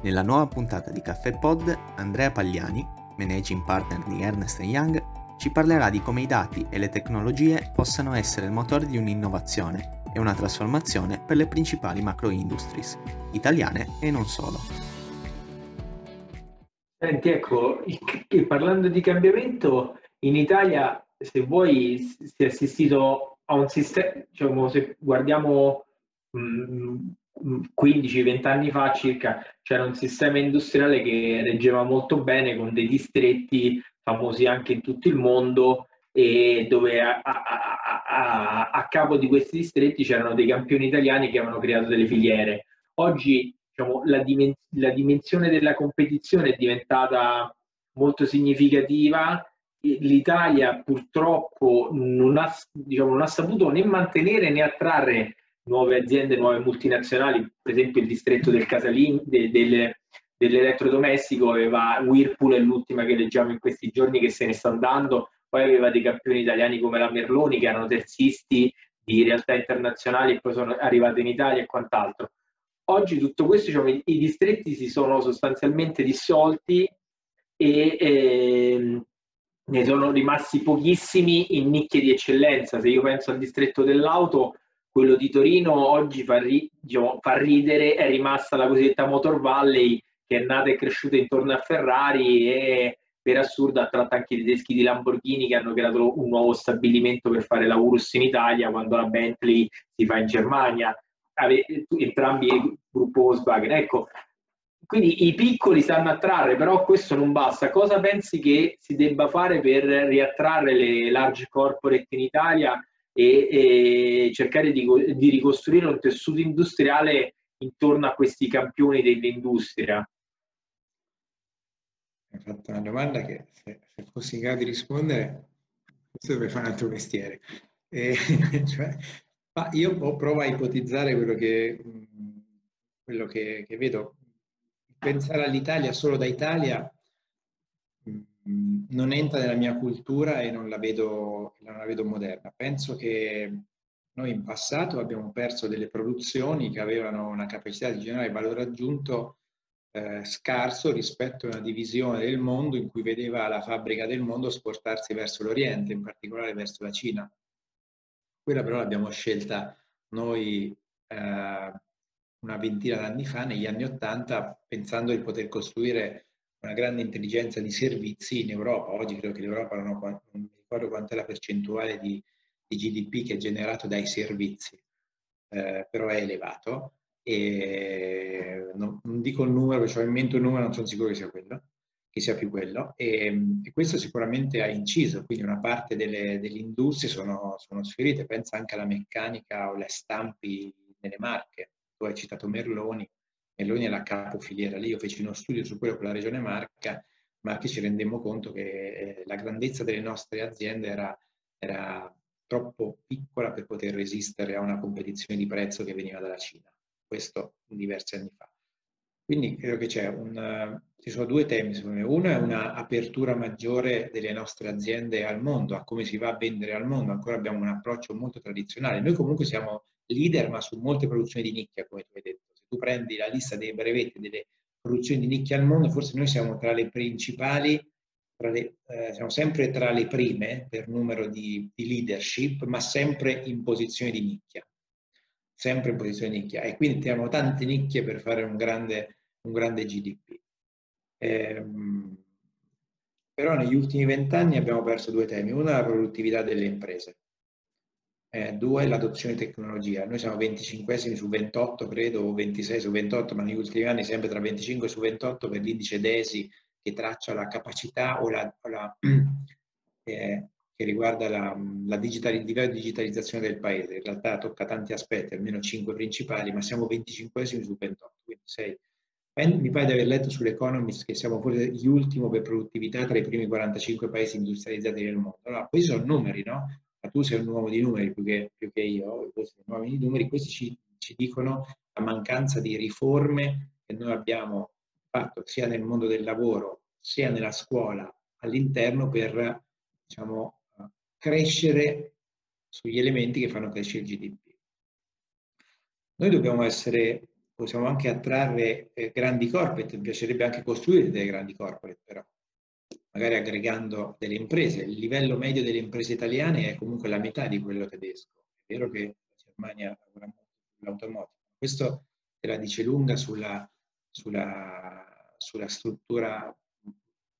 Nella nuova puntata di Caffè Pod, Andrea Paliani, managing partner di Ernst & Young, ci parlerà di come i dati e le tecnologie possano essere il motore di un'innovazione e una trasformazione per le principali macro industries, italiane e non solo. Senti, ecco, parlando di cambiamento, in Italia, se vuoi, si è assistito a un sistema, diciamo, se guardiamo 15-20 anni fa circa, c'era un sistema industriale che reggeva molto bene con dei distretti famosi anche in tutto il mondo, e dove a capo di questi distretti c'erano dei campioni italiani che avevano creato delle filiere. Oggi, diciamo, la dimensione della competizione è diventata molto significativa. L'Italia purtroppo non ha saputo né mantenere né attrarre nuove aziende, nuove multinazionali. Per esempio il distretto del Casalino, dell'elettrodomestico, aveva Whirlpool, è l'ultima che leggiamo in questi giorni che se ne sta andando, poi aveva dei campioni italiani come la Merloni che erano terzisti di realtà internazionali e poi sono arrivate in Italia e quant'altro. Oggi tutto questo, diciamo, i distretti si sono sostanzialmente dissolti e ne sono rimasti pochissimi in nicchie di eccellenza. Se io penso al distretto dell'auto, quello di Torino oggi fa ridere, è rimasta la cosiddetta Motor Valley, che è nata e cresciuta intorno a Ferrari e per assurdo ha attratto anche i tedeschi di Lamborghini che hanno creato un nuovo stabilimento per fare la Urus in Italia quando la Bentley si fa in Germania, entrambi il gruppo Volkswagen. Ecco, quindi i piccoli sanno attrarre, però questo non basta. Cosa pensi che si debba fare per riattrarre le large corporate in Italia e cercare di ricostruire un tessuto industriale intorno a questi campioni dell'industria? Hai fatto una domanda che se fossi in grado di rispondere, questo dovrebbe fare un altro mestiere. Ma io provo a ipotizzare quello che vedo. Pensare all'Italia solo da Italia non entra nella mia cultura e non la vedo moderna. Penso che noi in passato abbiamo perso delle produzioni che avevano una capacità di generare valore aggiunto scarso rispetto a una divisione del mondo in cui vedeva la fabbrica del mondo spostarsi verso l'Oriente, in particolare verso la Cina. Quella però l'abbiamo scelta noi una ventina d'anni fa, negli anni '80, pensando di poter costruire una grande intelligenza di servizi in Europa. Oggi credo che l'Europa, non mi ricordo quant'è la percentuale di GDP che è generato dai servizi, però è elevato, e non dico il numero, perché ho in mente un numero, non sono sicuro che sia più quello, e questo sicuramente ha inciso. Quindi una parte delle industrie sono sfiorite, pensa anche alla meccanica o alle stampi nelle Marche. Tu hai citato Merloni è la capofiliera. Lì io feci uno studio su quello con la regione Marche, ci rendemmo conto che la grandezza delle nostre aziende era troppo piccola per poter resistere a una competizione di prezzo che veniva dalla Cina, questo diversi anni fa. Quindi credo che ci sono due temi secondo me. Uno è una apertura maggiore delle nostre aziende al mondo, a come si va a vendere al mondo. Ancora abbiamo un approccio molto tradizionale. Noi comunque siamo leader, ma su molte produzioni di nicchia, come tu hai detto. Se tu prendi la lista dei brevetti delle produzioni di nicchia al mondo, forse noi siamo tra le principali, siamo sempre tra le prime per numero di leadership, ma sempre in posizione di nicchia. Sempre in posizione di nicchia. E quindi abbiamo tante nicchie per fare un grande GDP. Però negli ultimi 20 anni abbiamo perso due temi. Uno è la produttività delle imprese. Due, l'adozione di tecnologia. Noi siamo 25esimi su 28, credo, o 26 su 28, ma negli ultimi anni sempre tra 25 su 28 per l'indice DESI, che traccia la capacità che riguarda il livello di digitalizzazione del paese. In realtà tocca tanti aspetti, almeno 5 principali, ma siamo 25esimi su 28, quindi 6. Mi pare di aver letto sull'Economist che siamo forse gli ultimi per produttività tra i primi 45 paesi industrializzati del mondo. Allora, questi sono numeri, no? Ma tu sei un uomo di numeri più che io, questi ci dicono la mancanza di riforme che noi abbiamo fatto sia nel mondo del lavoro, sia nella scuola, all'interno, per, diciamo, crescere sugli elementi che fanno crescere il GDP. Noi dobbiamo essere possiamo anche attrarre grandi corporate, mi piacerebbe anche costruire delle grandi corporate, però magari aggregando delle imprese. Il livello medio delle imprese italiane è comunque la metà di quello tedesco. È vero che la Germania lavora molto sull'automotive, questo te la dice lunga sulla struttura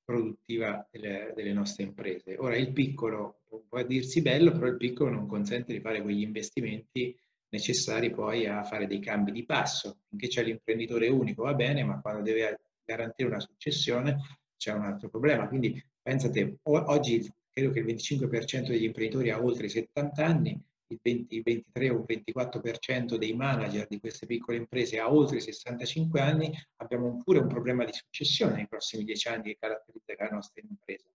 produttiva delle nostre imprese. Ora il piccolo può dirsi bello, però il piccolo non consente di fare quegli investimenti necessari poi a fare dei cambi di passo. Finché c'è l'imprenditore unico va bene, ma quando deve garantire una successione c'è un altro problema. Quindi pensate, oggi credo che il 25% degli imprenditori ha oltre i 70 anni, il 23 o il 24% dei manager di queste piccole imprese ha oltre i 65 anni, abbiamo pure un problema di successione nei prossimi 10 anni che caratterizza la nostra impresa.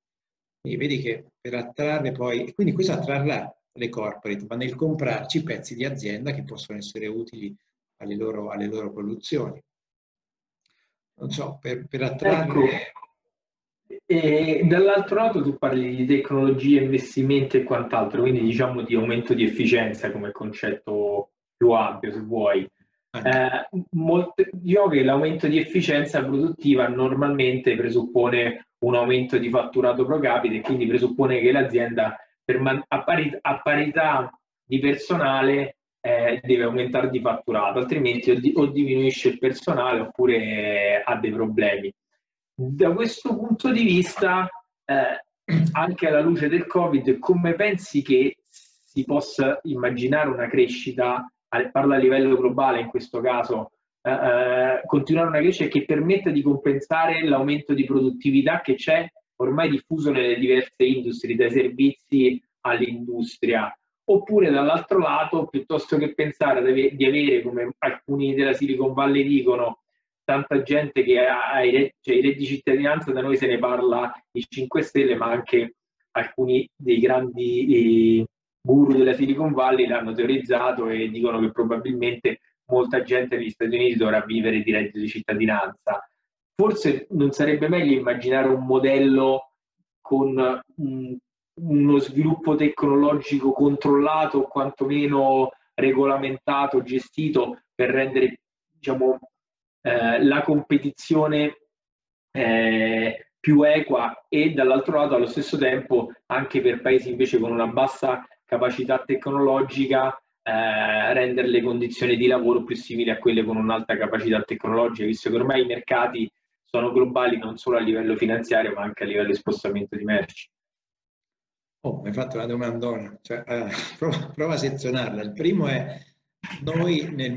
Quindi vedi che per attrarre poi, e quindi questo attrarrà le corporate, ma nel comprarci pezzi di azienda che possono essere utili alle loro produzioni. Non so, per attrarre... Ecco. E dall'altro lato tu parli di tecnologie, investimenti e quant'altro, quindi diciamo di aumento di efficienza come concetto più ampio, se vuoi. Diciamo che l'aumento di efficienza produttiva normalmente presuppone un aumento di fatturato pro capite, quindi presuppone che l'azienda a parità di personale deve aumentare di fatturato, altrimenti o diminuisce il personale oppure ha dei problemi. Da questo punto di vista, anche alla luce del Covid, come pensi che si possa immaginare una crescita, parlo a livello globale in questo caso, continuare una crescita che permetta di compensare l'aumento di produttività che c'è ormai diffuso nelle diverse industrie, dai servizi all'industria? Oppure dall'altro lato, piuttosto che pensare di avere, come alcuni della Silicon Valley dicono, tanta gente che ha i redditi di cittadinanza, da noi se ne parla i 5 Stelle, ma anche alcuni dei grandi guru della Silicon Valley l'hanno teorizzato e dicono che probabilmente molta gente negli Stati Uniti dovrà vivere di reddito di cittadinanza. Forse non sarebbe meglio immaginare un modello con uno sviluppo tecnologico controllato o quantomeno regolamentato, gestito, per rendere, diciamo, la competizione più equa, e dall'altro lato allo stesso tempo anche per paesi invece con una bassa capacità tecnologica rendere le condizioni di lavoro più simili a quelle con un'alta capacità tecnologica, visto che ormai i mercati sono globali non solo a livello finanziario ma anche a livello di spostamento di merci. Oh, mi hai fatto una domandona, cioè, prova a sezionarla. Il primo è: Noi nel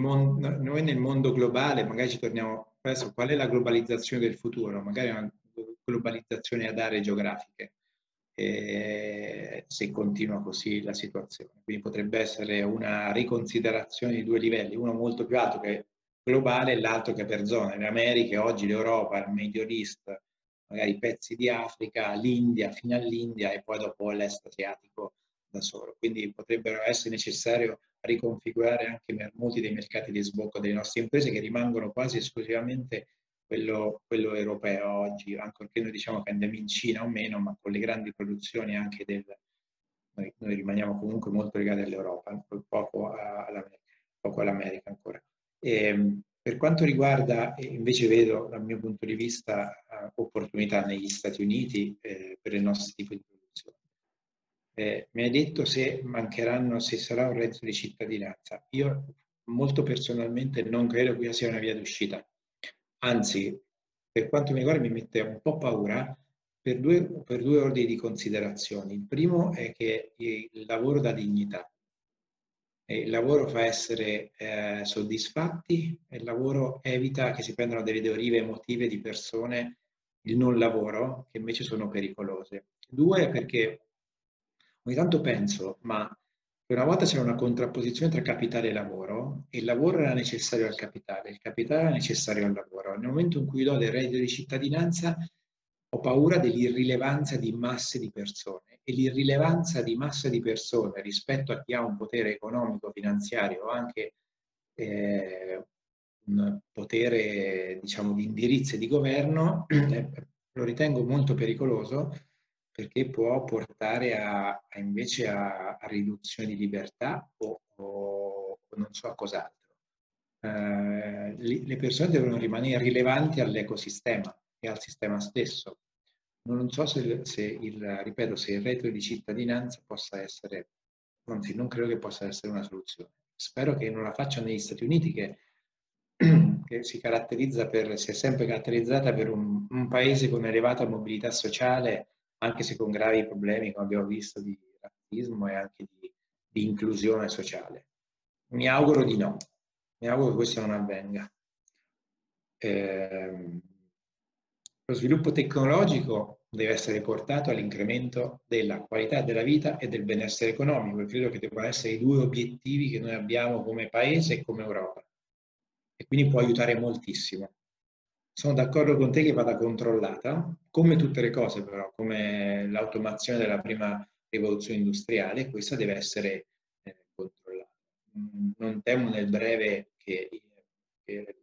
mondo globale, magari ci torniamo adesso, qual è la globalizzazione del futuro? Magari una globalizzazione ad aree geografiche, se continua così la situazione. Quindi potrebbe essere una riconsiderazione di due livelli, uno molto più alto che è globale e l'altro che è per zone. Le Americhe, oggi l'Europa, il Medio Oriente, magari pezzi di Africa, l'India, fino all'India e poi dopo l'est asiatico da solo. Quindi potrebbero essere necessario riconfigurare anche molti dei mercati di sbocco delle nostre imprese, che rimangono quasi esclusivamente quello europeo oggi, anche perché noi diciamo che andiamo in Cina o meno, ma con le grandi produzioni anche noi rimaniamo comunque molto legati all'Europa, poco all'America ancora. E per quanto riguarda, invece vedo dal mio punto di vista opportunità negli Stati Uniti per il nostro tipo di produzione. Mi hai detto se sarà un reddito di cittadinanza. Io molto personalmente non credo che sia una via d'uscita, anzi per quanto mi riguarda mi mette un po' paura per due ordini di considerazioni. Il primo è che il lavoro dà dignità, il lavoro fa essere soddisfatti, il lavoro evita che si prendano delle derive emotive di persone, il non lavoro, che invece sono pericolose. Due, perché ogni tanto penso, ma per una volta c'era una contrapposizione tra capitale e lavoro, e il lavoro era necessario al capitale, il capitale era necessario al lavoro. Nel momento in cui do del reddito di cittadinanza ho paura dell'irrilevanza di masse di persone, e l'irrilevanza di masse di persone rispetto a chi ha un potere economico, finanziario o anche un potere, diciamo, di indirizzo e di governo, lo ritengo molto pericoloso, perché può portare invece a riduzione di libertà o non so a cos'altro. le persone devono rimanere rilevanti all'ecosistema e al sistema stesso. Non so se il reddito di cittadinanza possa essere, anzi non credo che possa essere una soluzione. Spero che non la facciano negli Stati Uniti, che si caratterizza si è sempre caratterizzata per un paese con elevata mobilità sociale, anche se con gravi problemi, come abbiamo visto, di razzismo e anche di inclusione sociale. Mi auguro di no, mi auguro che questo non avvenga. Lo sviluppo tecnologico deve essere portato all'incremento della qualità della vita e del benessere economico, e credo che debbano essere i due obiettivi che noi abbiamo come Paese e come Europa, e quindi può aiutare moltissimo. Sono d'accordo con te che vada controllata, come tutte le cose però, come l'automazione della prima rivoluzione industriale, questa deve essere controllata. Non temo nel breve che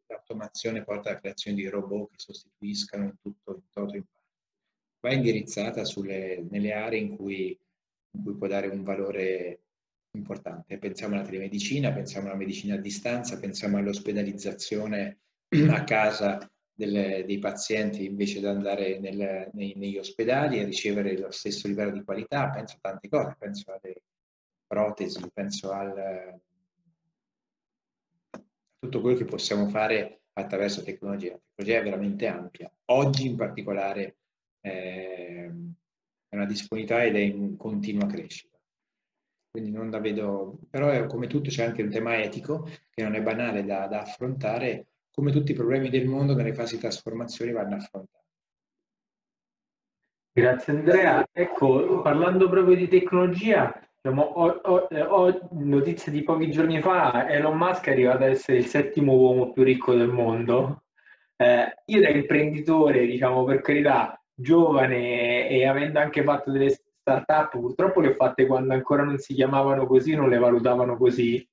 l'automazione porta alla creazione di robot che sostituiscano in tutto. Va indirizzata nelle aree in cui può dare un valore importante. Pensiamo alla telemedicina, pensiamo alla medicina a distanza, pensiamo all'ospedalizzazione a casa dei pazienti invece di andare negli ospedali e ricevere lo stesso livello di qualità. Penso a tante cose, penso alle protesi, penso a tutto quello che possiamo fare attraverso tecnologia. La tecnologia è veramente ampia. Oggi in particolare è una disponibilità ed è in continua crescita. Quindi non la vedo, però come tutto c'è anche un tema etico che non è banale da affrontare. Come tutti i problemi del mondo, nelle fasi di trasformazione vanno affrontati. Grazie Andrea. Ecco, parlando proprio di tecnologia, diciamo, ho notizie di pochi giorni fa, Elon Musk è arrivato ad essere il 7º uomo più ricco del mondo. Io da imprenditore, diciamo per carità, giovane e avendo anche fatto delle start-up, purtroppo le ho fatte quando ancora non si chiamavano così, non le valutavano così,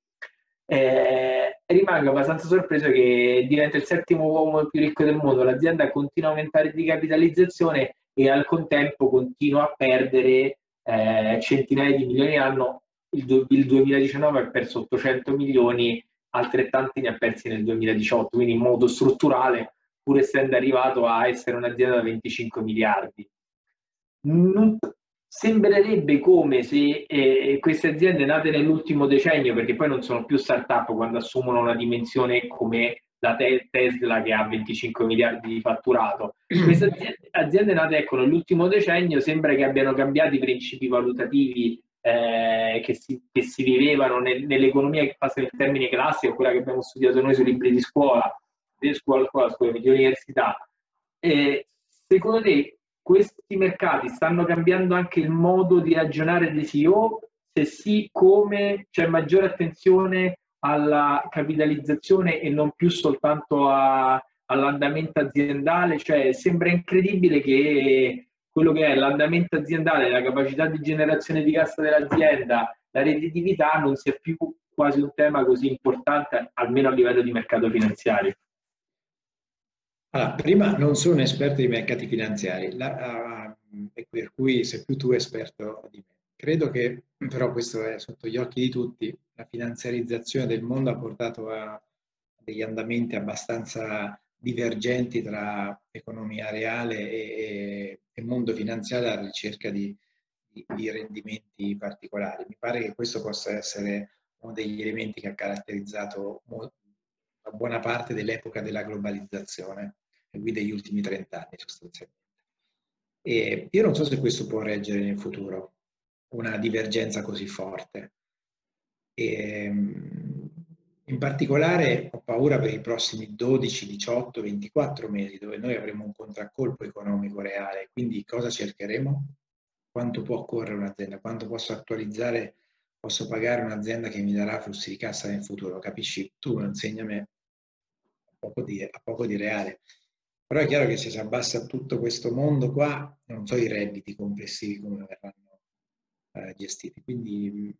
rimango abbastanza sorpreso che diventa il 7º uomo più ricco del mondo. L'azienda continua a aumentare di capitalizzazione e al contempo continua a perdere centinaia di milioni all'anno. Il 2019 ha perso 800 milioni, altrettanti ne ha persi nel 2018, quindi in modo strutturale, pur essendo arrivato a essere un'azienda da 25 miliardi. Sembrerebbe come se queste aziende nate nell'ultimo decennio, perché poi non sono più start-up quando assumono una dimensione come la Tesla che ha 25 miliardi di fatturato, queste aziende nate nell'ultimo decennio sembra che abbiano cambiato i principi valutativi che si vivevano nell'economia che passa nel termine classico, quella che abbiamo studiato noi sui libri di scuola, di università. Secondo te questi mercati stanno cambiando anche il modo di ragionare dei CEO? Se sì, come? C'è maggiore attenzione alla capitalizzazione e non più soltanto all'andamento aziendale? Cioè, sembra incredibile che quello che è l'andamento aziendale, la capacità di generazione di cassa dell'azienda, la redditività non sia più quasi un tema così importante, almeno a livello di mercato finanziario. Allora, prima non sono esperto di mercati finanziari, per cui sei più tu esperto di me. Credo che, però questo è sotto gli occhi di tutti, la finanziarizzazione del mondo ha portato a degli andamenti abbastanza divergenti tra economia reale e mondo finanziario alla ricerca di rendimenti particolari. Mi pare che questo possa essere uno degli elementi che ha caratterizzato una buona parte dell'epoca della globalizzazione, quindi degli ultimi 30 anni sostanzialmente. E io non so se questo può reggere nel futuro una divergenza così forte. E in particolare ho paura per i prossimi 12, 18, 24 mesi, dove noi avremo un contraccolpo economico reale. Quindi cosa cercheremo? Quanto può correre un'azienda? Quanto posso attualizzare? Posso pagare un'azienda che mi darà flussi di cassa nel futuro, capisci? Tu lo insegni a me, a poco di reale. Però è chiaro che se si abbassa tutto questo mondo qua, non so i redditi complessivi come verranno gestiti. Quindi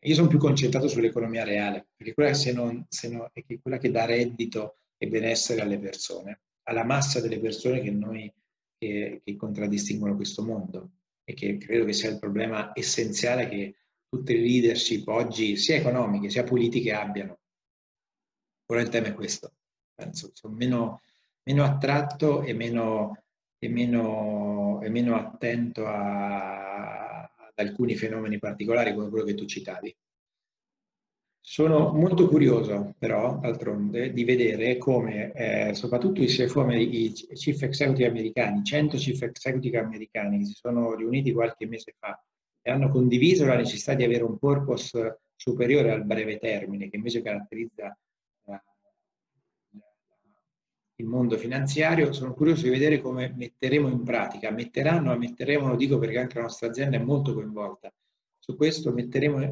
io sono più concentrato sull'economia reale, perché quella è quella che dà reddito e benessere alle persone, alla massa delle persone che contraddistinguono questo mondo, e che credo che sia il problema essenziale che tutte le leadership oggi, sia economiche sia politiche, abbiano. Ora il tema è questo, penso, sono meno attratto e meno attento ad alcuni fenomeni particolari come quello che tu citavi. Sono molto curioso però, d'altronde, di vedere come soprattutto i CFO, i Chief Executive americani, 100 Chief Executive americani che si sono riuniti qualche mese fa e hanno condiviso la necessità di avere un purpose superiore al breve termine, che invece caratterizza il mondo finanziario, sono curioso di vedere come metteremo in pratica, metteremo, lo dico perché anche la nostra azienda è molto coinvolta, su questo metteremo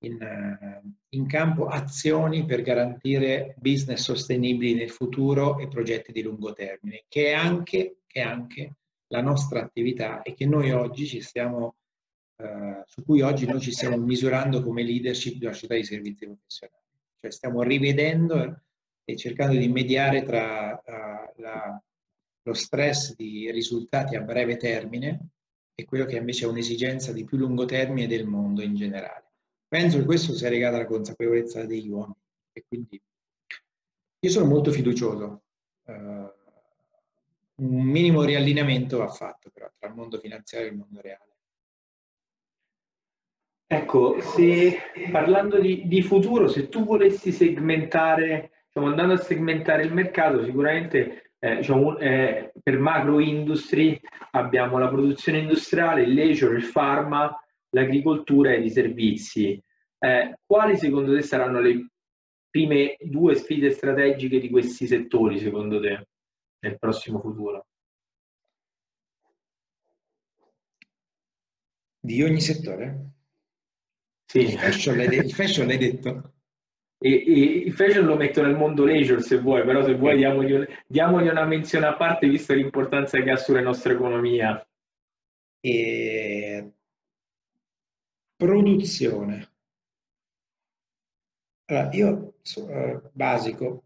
in campo azioni per garantire business sostenibili nel futuro e progetti di lungo termine, che è anche la nostra attività e che noi oggi su cui oggi noi ci stiamo misurando come leadership della società di servizi professionali. Cioè stiamo rivedendo e cercando di mediare tra lo stress di risultati a breve termine e quello che invece è un'esigenza di più lungo termine del mondo in generale. Penso che questo sia legato alla consapevolezza degli uomini e quindi io sono molto fiducioso. Un minimo riallineamento va fatto però tra il mondo finanziario e il mondo reale. Ecco, se parlando di futuro, se tu volessi segmentare, diciamo, andando a segmentare il mercato, sicuramente per macro industry abbiamo la produzione industriale, il leisure, il pharma, l'agricoltura e i servizi. Quali secondo te saranno le prime due sfide strategiche di questi settori, secondo te, nel prossimo futuro? Di ogni settore? Sì. Il fashion l'hai detto. Il fashion lo metto nel mondo leisure se vuoi, però se vuoi diamogli una menzione a parte visto l'importanza che ha sulla nostra economia. Produzione. Allora, basico,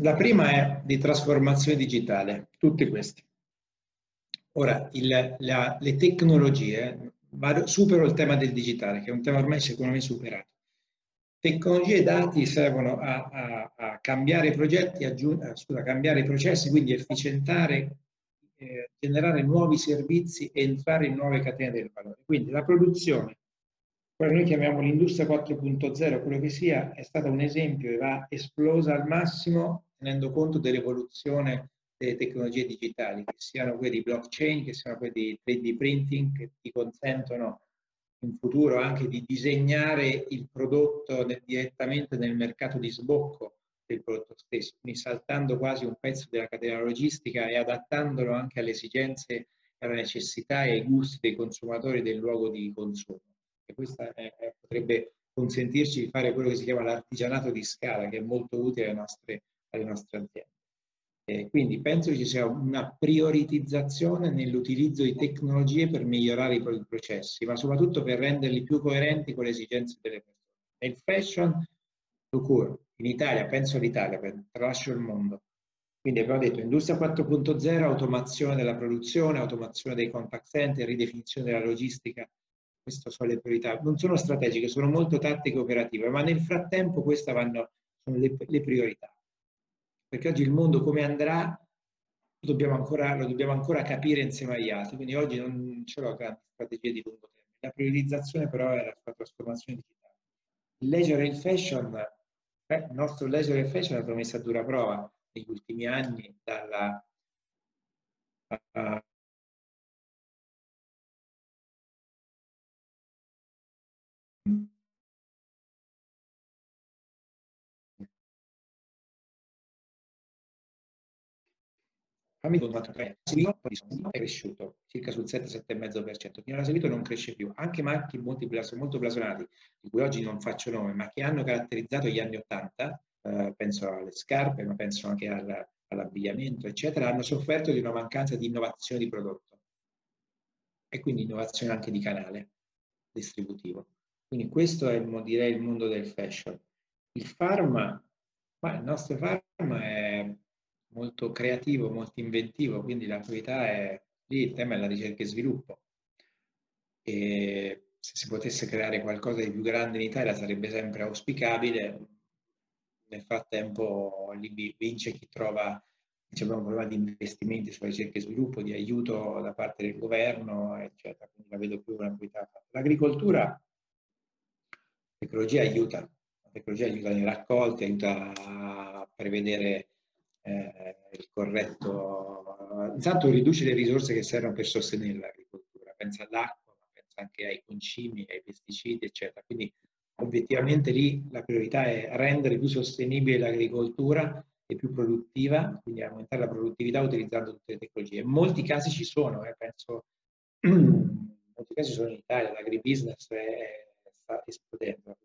la prima è di trasformazione digitale, tutti questi. Ora, le tecnologie, supero il tema del digitale, che è un tema ormai secondo me superato. Tecnologie e dati servono a cambiare i progetti, cambiare i processi, quindi efficientare, generare nuovi servizi e entrare in nuove catene del valore. Quindi la produzione, quello che noi chiamiamo l'industria 4.0, quello che sia, è stato un esempio e va esplosa al massimo tenendo conto dell'evoluzione delle tecnologie digitali, che siano quelle di blockchain, che siano quelle di 3D printing, che ti consentono in futuro anche di disegnare il prodotto direttamente nel mercato di sbocco del prodotto stesso, quindi saltando quasi un pezzo della catena logistica e adattandolo anche alle esigenze, alle necessità e ai gusti dei consumatori del luogo di consumo. E questa potrebbe consentirci di fare quello che si chiama l'artigianato di scala, che è molto utile alle nostre aziende. Quindi penso che ci sia una prioritizzazione nell'utilizzo di tecnologie per migliorare i processi, ma soprattutto per renderli più coerenti con le esigenze delle persone. Nel fashion, in Italia, penso all'Italia, tralascio il mondo. Quindi abbiamo detto industria 4.0, automazione della produzione, automazione dei contact center, ridefinizione della logistica. Queste sono le priorità, non sono strategiche, sono molto tattiche e operative, ma nel frattempo queste sono le priorità. Perché oggi il mondo come andrà lo dobbiamo ancora capire insieme agli altri, quindi oggi non ce l'ho grandi strategie di lungo termine. La priorizzazione però è la trasformazione digitale. Il leisure e il fashion, il nostro leisure e il fashion è stato messo a dura prova negli ultimi anni è cresciuto circa sul 7-7,5%, chi non l'ha seguito non cresce più, anche marchi molto blasonati, di cui oggi non faccio nome, ma che hanno caratterizzato gli anni 80, penso alle scarpe, ma penso anche all'abbigliamento, eccetera, hanno sofferto di una mancanza di innovazione di prodotto e quindi innovazione anche di canale distributivo. Quindi questo è, direi, il mondo del fashion. Il pharma, il nostro pharma è molto creativo, molto inventivo, quindi l'attività è lì, il tema è la ricerca e sviluppo. E se si potesse creare qualcosa di più grande in Italia sarebbe sempre auspicabile, nel frattempo lì vince chi trova, diciamo, un problema di investimenti sulla ricerca e sviluppo, di aiuto da parte del governo, eccetera. Quindi la vedo più un'attività fatta. L'agricoltura, la tecnologia aiuta nei raccolti, aiuta a prevedere il corretto, intanto riduce le risorse che servono per sostenere l'agricoltura, pensa all'acqua, ma pensa anche ai concimi, ai pesticidi, eccetera. Quindi obiettivamente lì la priorità è rendere più sostenibile l'agricoltura e più produttiva, quindi aumentare la produttività utilizzando tutte le tecnologie. In molti casi ci sono, penso, in molti casi sono in Italia, l'agribusiness sta esplodendo.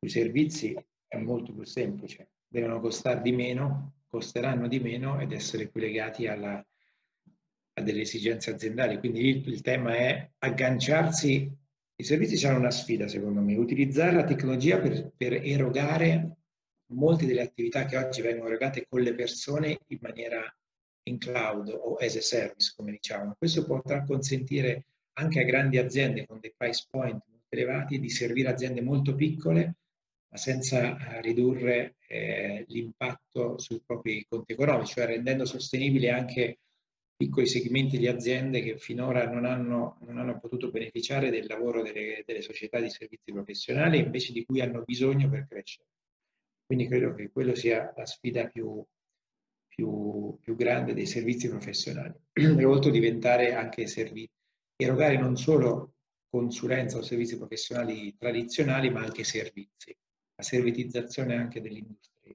I servizi è molto più semplice, devono costare di meno, costeranno di meno ed essere più legati a delle esigenze aziendali. Quindi il tema è agganciarsi. I servizi hanno una sfida, secondo me, utilizzare la tecnologia per erogare molte delle attività che oggi vengono erogate con le persone in maniera in cloud o as a service, come diciamo. Questo potrà consentire anche a grandi aziende con dei price point molto elevati di servire aziende molto piccole, ma senza ridurre l'impatto sui propri conti economici, cioè rendendo sostenibile anche piccoli segmenti di aziende che finora non hanno potuto beneficiare del lavoro delle società di servizi professionali, invece di cui hanno bisogno per crescere. Quindi credo che quella sia la sfida più grande dei servizi professionali. E oltre diventare anche servizi, erogare non solo consulenza o servizi professionali tradizionali, ma anche servizi, la servitizzazione anche dell'industria.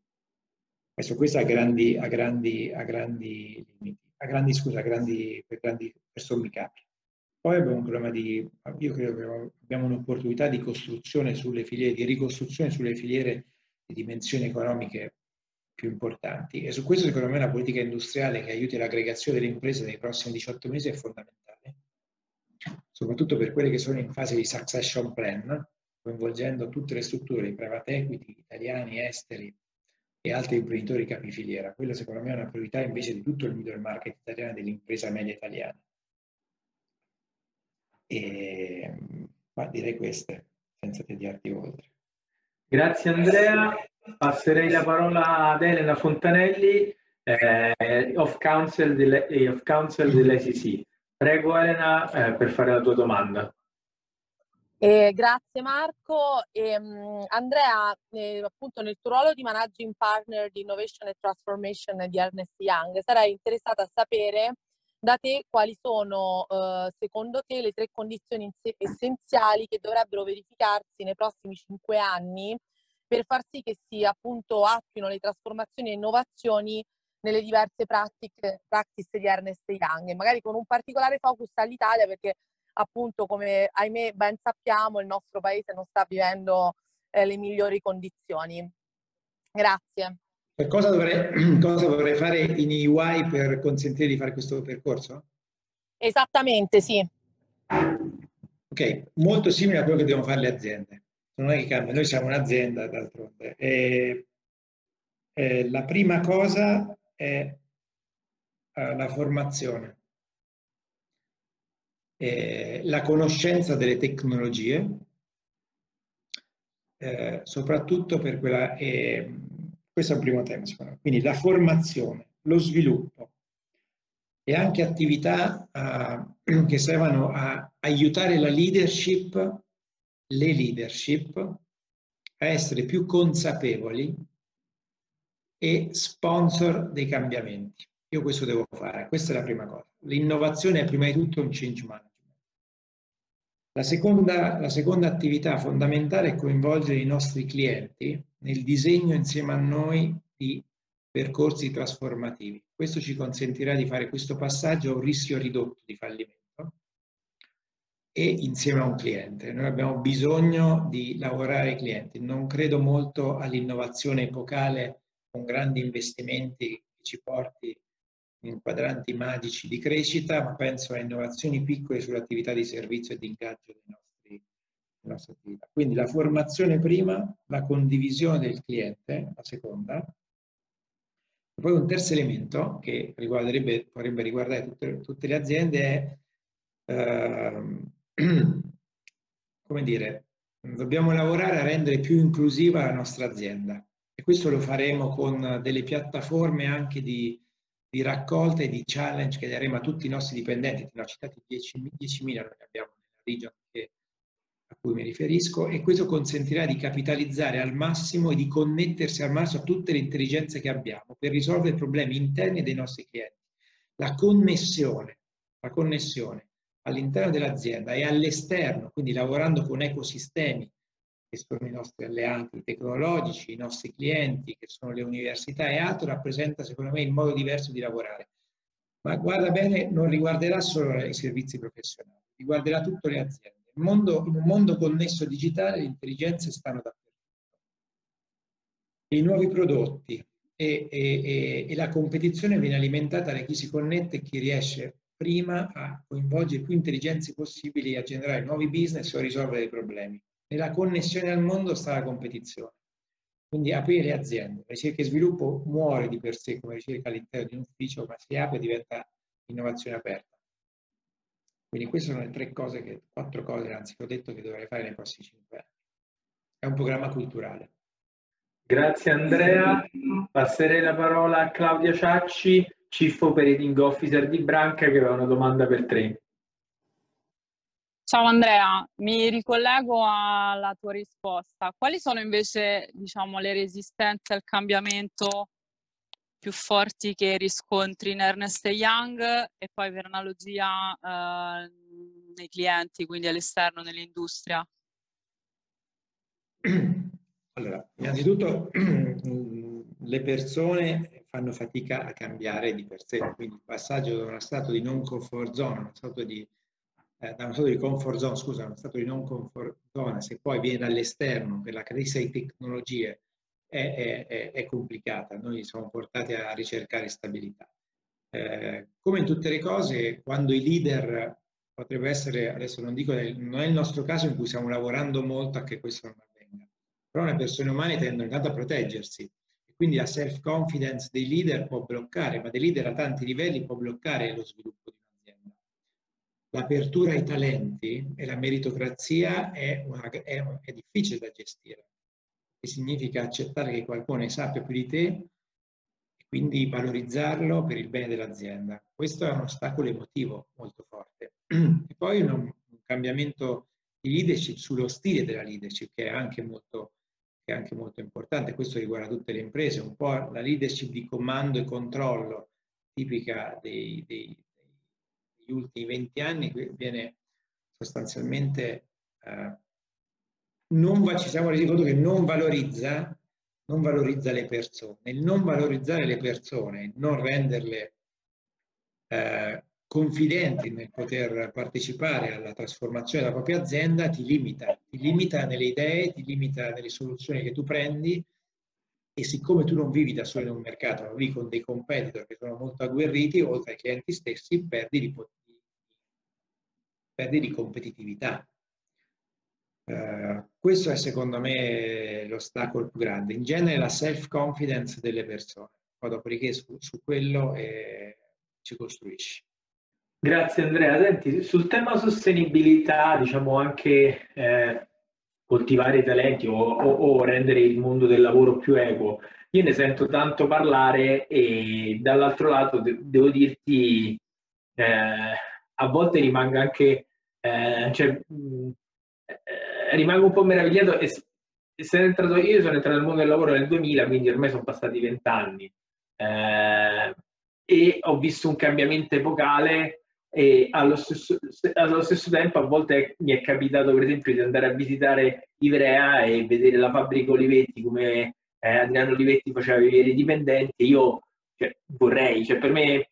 Adesso questo ha grandi limiti. Per sommi capi. Poi abbiamo un problema di, io credo che abbiamo un'opportunità di costruzione sulle filiere, di ricostruzione sulle filiere di dimensioni economiche più importanti, e su questo secondo me la politica industriale che aiuti l'aggregazione delle imprese nei prossimi 18 mesi è fondamentale, soprattutto per quelle che sono in fase di succession plan, coinvolgendo tutte le strutture, i private equity italiani, esteri, e altri imprenditori capifiliera. Quella secondo me è una priorità invece di tutto il middle market italiano, dell'impresa media italiana. E, ma direi queste, senza tediarti oltre. Grazie Andrea, passerei la parola ad Elena Fontanelli, of counsel dell'ICC. Prego Elena per fare la tua domanda. Grazie Marco. Andrea, appunto nel tuo ruolo di Managing Partner di Innovation and Transformation di Ernst & Young, sarei interessata a sapere da te quali sono secondo te le tre condizioni essenziali che dovrebbero verificarsi nei prossimi 5 anni per far sì che si appunto attuino le trasformazioni e innovazioni nelle diverse practice di Ernst & Young, e magari con un particolare focus all'Italia, perché appunto, come ahimè ben sappiamo, il nostro paese non sta vivendo le migliori condizioni. Grazie. E cosa dovrei fare in EY per consentire di fare questo percorso? Esattamente, sì. Ok, molto simile a quello che devono fare le aziende. Non è che cambia, noi siamo un'azienda d'altronde. La prima cosa è la formazione. La conoscenza delle tecnologie, soprattutto per quella, questo è un primo tema secondo me, quindi la formazione, lo sviluppo e anche attività che servano a aiutare la leadership, le leadership, a essere più consapevoli e sponsor dei cambiamenti. Io questo devo fare, questa è la prima cosa. L'innovazione è prima di tutto un change management. La seconda attività fondamentale è coinvolgere i nostri clienti nel disegno insieme a noi di percorsi trasformativi. Questo ci consentirà di fare questo passaggio a un rischio ridotto di fallimento e insieme a un cliente. Noi abbiamo bisogno di lavorare ai clienti. Non credo molto all'innovazione epocale con grandi investimenti che ci porti in quadranti magici di crescita, ma penso a innovazioni piccole sull'attività di servizio e di ingaggio delle nostre attività. Quindi la formazione prima, la condivisione del cliente, la seconda, e poi un terzo elemento che potrebbe riguardare tutte le aziende è, come dire, Dobbiamo lavorare a rendere più inclusiva la nostra azienda e questo lo faremo con delle piattaforme anche di raccolta e di challenge che daremo a tutti i nostri dipendenti. Ne ho citati 10.000, noi abbiamo nella regione a cui mi riferisco, e questo consentirà di capitalizzare al massimo e di connettersi al massimo a tutte le intelligenze che abbiamo per risolvere i problemi interni dei nostri clienti. La connessione all'interno dell'azienda e all'esterno, quindi lavorando con ecosistemi che sono i nostri alleati tecnologici, i nostri clienti, che sono le università e altro, rappresenta secondo me il modo diverso di lavorare. Ma guarda bene, non riguarderà solo i servizi professionali, riguarderà tutte le aziende. In un mondo connesso digitale le intelligenze stanno dappertutto. I nuovi prodotti e la competizione viene alimentata da chi si connette e chi riesce prima a coinvolgere più intelligenze possibili a generare nuovi business o a risolvere i problemi. Nella connessione al mondo sta la competizione. Quindi aprire le aziende. Ricerca e sviluppo muore di per sé come ricerca all'interno di un ufficio, ma si apre e diventa innovazione aperta. Quindi queste sono le quattro cose che ho detto che dovrei fare nei prossimi 5 anni. È un programma culturale. Grazie Andrea. Passerei la parola a Claudia Ciacci, Chief Operating Officer di Branca, che aveva una domanda per te. Ciao Andrea, mi ricollego alla tua risposta. Quali sono invece, diciamo, le resistenze al cambiamento più forti che riscontri in Ernst & Young e poi per analogia nei clienti, quindi all'esterno, nell'industria? Allora, innanzitutto le persone fanno fatica a cambiare di per sé, quindi il passaggio da uno stato di non comfort zone, da uno stato di non comfort zone, se poi viene dall'esterno per la crescita di tecnologie è complicata. Noi siamo portati a ricercare stabilità. Come in tutte le cose, quando i leader, potrebbe essere, adesso non dico, non è il nostro caso in cui stiamo lavorando molto a che questo non avvenga, però le persone umane tendono intanto a proteggersi. Quindi la self-confidence dei leader può bloccare, ma dei leader a tanti livelli può bloccare lo sviluppo di un'azienda. L'apertura ai talenti e la meritocrazia è difficile da gestire, che significa accettare che qualcuno sappia più di te e quindi valorizzarlo per il bene dell'azienda. Questo è un ostacolo emotivo molto forte. E poi un cambiamento di leadership sullo stile della leadership, che è anche molto importante. Questo riguarda tutte le imprese, un po' la leadership di comando e controllo tipica degli ultimi 20 anni, viene sostanzialmente, ci siamo resi conto che non valorizza le persone. Il non valorizzare le persone, non renderle confidenti nel poter partecipare alla trasformazione della propria azienda ti limita nelle idee, ti limita nelle soluzioni che tu prendi, e siccome tu non vivi da solo in un mercato, ma vivi con dei competitor che sono molto agguerriti, oltre ai clienti stessi, perdi di competitività. Questo è secondo me l'ostacolo più grande. In genere la self-confidence delle persone, poi dopodiché su quello ci costruisci. Grazie Andrea. Senti, sul tema sostenibilità, diciamo anche coltivare i talenti o rendere il mondo del lavoro più equo, io ne sento tanto parlare e dall'altro lato devo dirti a volte rimango anche rimango un po' meravigliato. Io sono entrato nel mondo del lavoro nel 2000, quindi ormai sono passati 20 anni e ho visto un cambiamento epocale. E allo stesso tempo a volte mi è capitato per esempio di andare a visitare Ivrea e vedere la fabbrica Olivetti, come Adriano Olivetti faceva vivere i dipendenti. Per me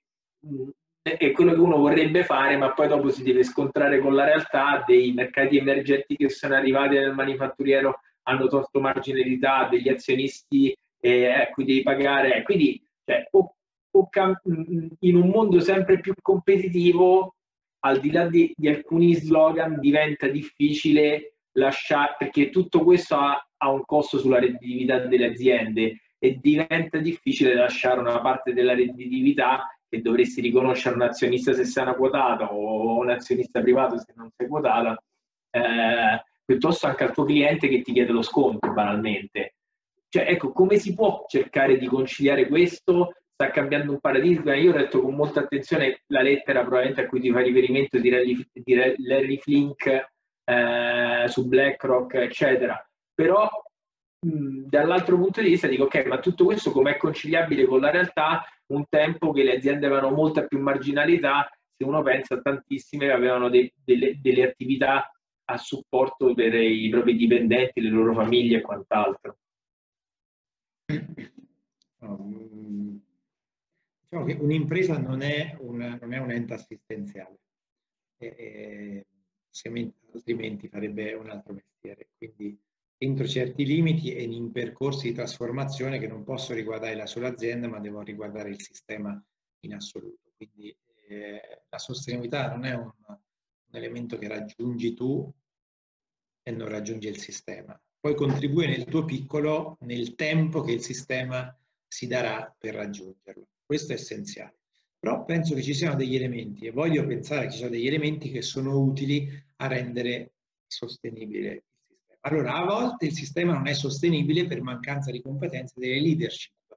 è quello che uno vorrebbe fare, ma poi dopo si deve scontrare con la realtà dei mercati emergenti che sono arrivati nel manifatturiero, hanno tolto marginalità, degli azionisti a cui devi pagare, quindi in un mondo sempre più competitivo, al di là di alcuni slogan, diventa difficile lasciare, perché tutto questo ha un costo sulla redditività delle aziende e diventa difficile lasciare una parte della redditività che dovresti riconoscere a un azionista se sei una quotata o un azionista privato se non sei quotata. piuttosto anche al tuo cliente che ti chiede lo sconto banalmente. Cioè, ecco, come si può cercare di conciliare questo? Sta cambiando un paradigma. Io ho letto con molta attenzione la lettera probabilmente a cui ti fa riferimento di Larry Fink su BlackRock, eccetera. Però dall'altro punto di vista dico, ok, ma tutto questo com'è conciliabile con la realtà? Un tempo che le aziende avevano molta più marginalità, se uno pensa a tantissime che avevano delle attività a supporto per i propri dipendenti, le loro famiglie e quant'altro. Diciamo che un'impresa non è un ente assistenziale, altrimenti farebbe un altro mestiere. Quindi entro certi limiti e in percorsi di trasformazione che non posso riguardare la sola azienda, ma devo riguardare il sistema in assoluto. Quindi la sostenibilità non è un elemento che raggiungi tu e non raggiunge il sistema. Puoi contribuire nel tuo piccolo nel tempo che il sistema si darà per raggiungerlo. Questo è essenziale. Però penso che ci siano degli elementi, e voglio pensare che ci siano degli elementi che sono utili a rendere sostenibile il sistema. Allora, a volte il sistema non è sostenibile per mancanza di competenze delle leadership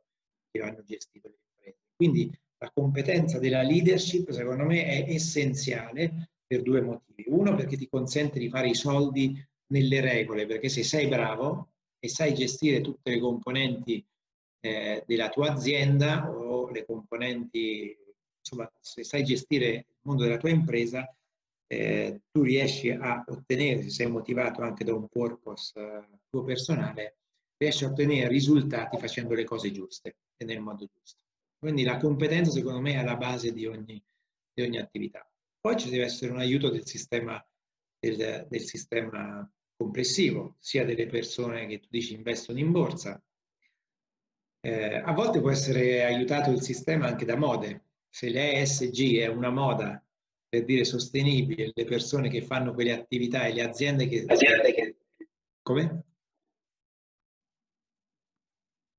che hanno gestito le imprese. Quindi la competenza della leadership, secondo me, è essenziale per due motivi. Uno, perché ti consente di fare i soldi nelle regole, perché se sei bravo e sai gestire tutte le componenti della tua azienda o le componenti, insomma, se sai gestire il mondo della tua impresa, tu riesci a ottenere, se sei motivato anche da un purpose tuo personale, riesci a ottenere risultati facendo le cose giuste e nel modo giusto. Quindi la competenza, secondo me, è alla base di ogni attività. Poi ci deve essere un aiuto del sistema complessivo, sia delle persone che tu dici investono in borsa. A volte può essere aiutato il sistema anche da mode. Se l'ESG è una moda, per dire sostenibile, le persone che fanno quelle attività e le aziende che... Come?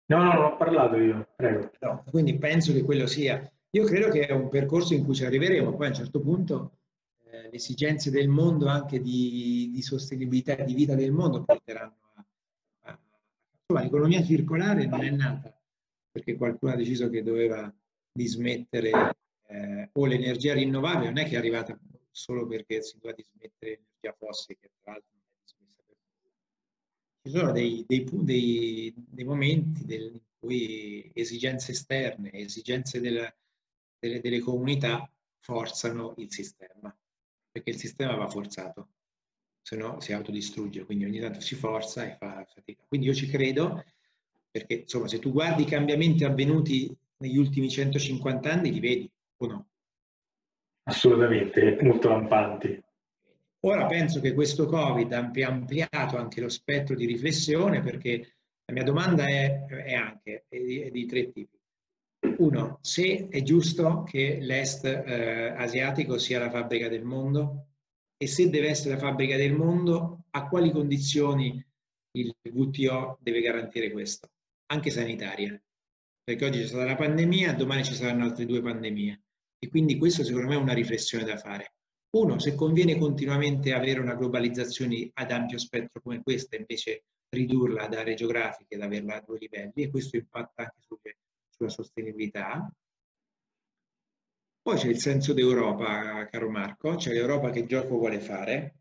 No, ho parlato io, prego. No, quindi penso che quello sia... Io credo che è un percorso in cui ci arriveremo, poi a un certo punto... le esigenze del mondo, anche di sostenibilità di vita del mondo, porteranno a l'economia circolare non è nata perché qualcuno ha deciso che doveva dismettere o l'energia rinnovabile, non è che è arrivata solo perché si doveva dismettere l'energia fossile, che tra l'altro non è dismessa per nulla. Ci sono dei momenti in cui esigenze esterne, esigenze delle comunità forzano il sistema. Perché il sistema va forzato, se no si autodistrugge, quindi ogni tanto si forza e fa fatica. Quindi io ci credo, perché insomma, se tu guardi i cambiamenti avvenuti negli ultimi 150 anni, li vedi o no? Assolutamente, molto lampanti. Ora penso che questo Covid abbia ampliato anche lo spettro di riflessione, perché la mia domanda è di tre tipi. Uno, se è giusto che l'est asiatico sia la fabbrica del mondo, e se deve essere la fabbrica del mondo, a quali condizioni il WTO deve garantire questo, anche sanitaria, perché oggi c'è stata la pandemia, domani ci saranno altre due pandemie, e quindi questo secondo me è una riflessione da fare. Uno, se conviene continuamente avere una globalizzazione ad ampio spettro come questa, invece ridurla ad aree geografiche, ad averla a due livelli, e questo impatta anche sulla sostenibilità. Poi c'è il senso d'Europa, caro Marco, c'è l'Europa che gioco vuole fare,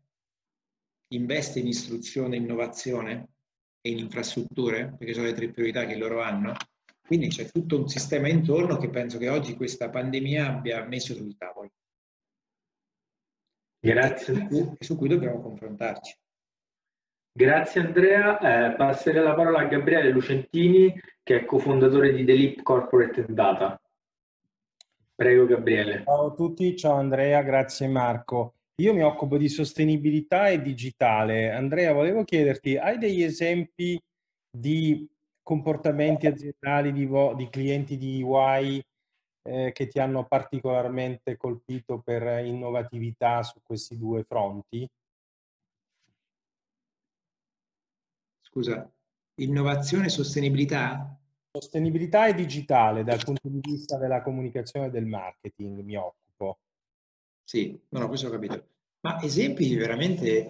investe in istruzione, innovazione e in infrastrutture, perché sono le tre priorità che loro hanno, quindi c'è tutto un sistema intorno che penso che oggi questa pandemia abbia messo sul tavolo. Grazie. Su cui dobbiamo confrontarci. Grazie Andrea, passerei la parola a Gabriele Lucentini, che è cofondatore di The Leap Corporate Data. Prego Gabriele. Ciao a tutti, ciao Andrea, grazie Marco. Io mi occupo di sostenibilità e digitale. Andrea, volevo chiederti, hai degli esempi di comportamenti aziendali di clienti di EY che ti hanno particolarmente colpito per innovatività su questi due fronti? Scusa, innovazione e sostenibilità? Sostenibilità e digitale, dal punto di vista della comunicazione e del marketing, mi occupo. Sì, no, questo ho capito. Ma esempi veramente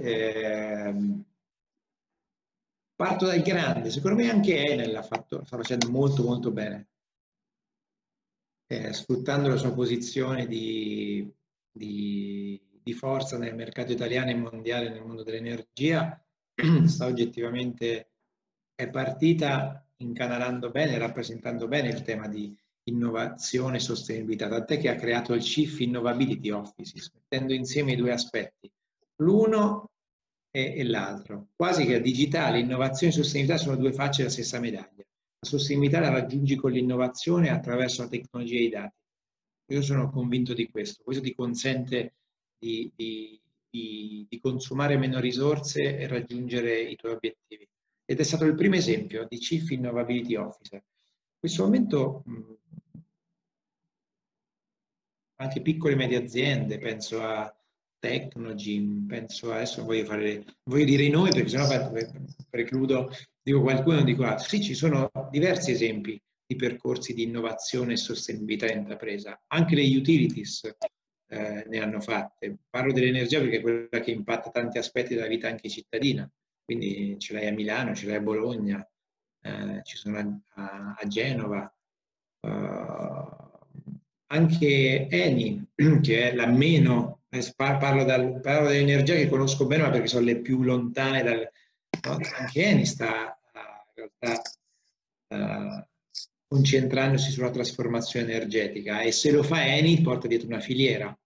Parto dal grande, secondo me anche Enel sta facendo molto molto bene, sfruttando la sua posizione di forza nel mercato italiano e mondiale nel mondo dell'energia. Sta oggettivamente, è partita incanalando bene, rappresentando bene il tema di innovazione e sostenibilità, tant'è che ha creato il CIF Innovability Office, mettendo insieme i due aspetti, l'uno e l'altro. Quasi che digitale, innovazione e sostenibilità sono due facce della stessa medaglia. La sostenibilità la raggiungi con l'innovazione attraverso la tecnologia e i dati. Io sono convinto di questo. Questo ti consente di consumare meno risorse e raggiungere i tuoi obiettivi. Ed è stato il primo esempio di CIF Innovability Officer. In questo momento anche piccole e medie aziende, penso a Tecnogym, penso adesso voglio dire i nomi perché sennò precludo, dico qualcuno, dico altro. Sì, ci sono diversi esempi di percorsi di innovazione e sostenibilità intrapresa, anche le utilities ne hanno fatte. Parlo dell'energia perché è quella che impatta tanti aspetti della vita anche cittadina, quindi ce l'hai a Milano, ce l'hai a Bologna, ci sono a Genova, anche Eni, che è la meno... Parlo dell'energia che conosco bene, ma perché sono le più lontane dal... No? Anche Eni sta in realtà concentrandosi sulla trasformazione energetica, e se lo fa Eni porta dietro una filiera.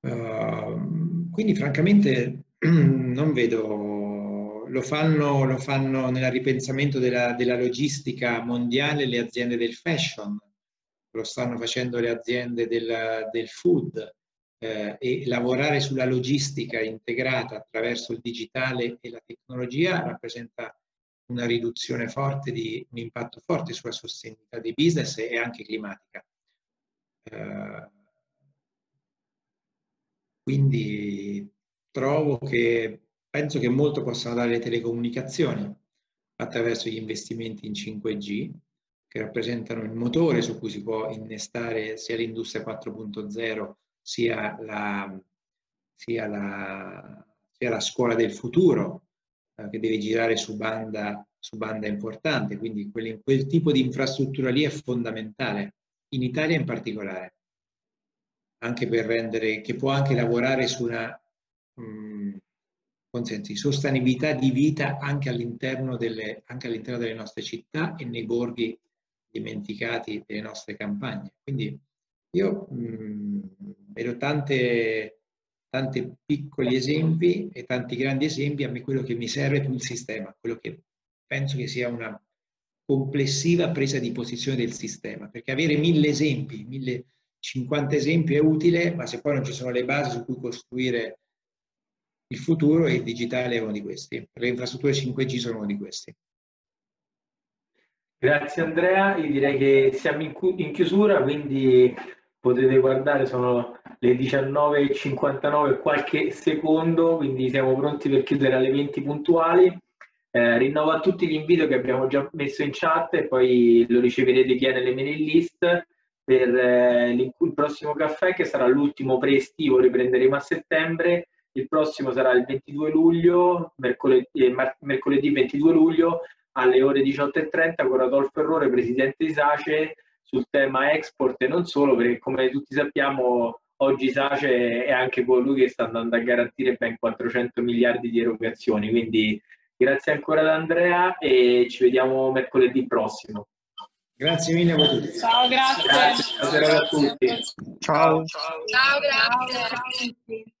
Quindi francamente non vedo... Lo fanno nel ripensamento della logistica mondiale le aziende del fashion, lo stanno facendo le aziende del food, e lavorare sulla logistica integrata attraverso il digitale e la tecnologia rappresenta una riduzione forte, un impatto forte sulla sostenibilità dei business e anche climatica. Quindi penso che molto possano dare le telecomunicazioni attraverso gli investimenti in 5G, che rappresentano il motore su cui si può innestare sia l'industria 4.0 sia la scuola del futuro, che deve girare su banda importante, quindi quel tipo di infrastruttura lì è fondamentale, in Italia in particolare, anche per che può anche lavorare su una sostenibilità di vita anche all'interno delle nostre città e nei borghi dimenticati delle nostre campagne. Quindi io vedo tanti piccoli esempi e tanti grandi esempi. A me quello che mi serve è più il sistema, quello che penso che sia una complessiva presa di posizione del sistema, perché avere 1000 esempi, 1050 esempi è utile, ma se poi non ci sono le basi su cui costruire il futuro, e il digitale è uno di questi, le infrastrutture 5G sono uno di questi. Grazie Andrea, io direi che siamo in chiusura, quindi potete guardare, sono le 19:59 qualche secondo, quindi siamo pronti per chiudere alle 20 puntuali. Rinnovo a tutti l'invito che abbiamo già messo in chat e poi lo riceverete via nelle mailing list per il prossimo caffè, che sarà l'ultimo pre-estivo, riprenderemo a settembre. Il prossimo sarà il 22 luglio, mercoledì 22 luglio, alle ore 18:30 con Rodolfo Ferrero, presidente di Sace, sul tema export e non solo, perché come tutti sappiamo oggi Sace è anche colui che sta andando a garantire ben 400 miliardi di erogazioni. Quindi grazie ancora ad Andrea e ci vediamo mercoledì prossimo. Grazie mille a tutti. Ciao, grazie. Buonasera a tutti. Ciao. Ciao, grazie.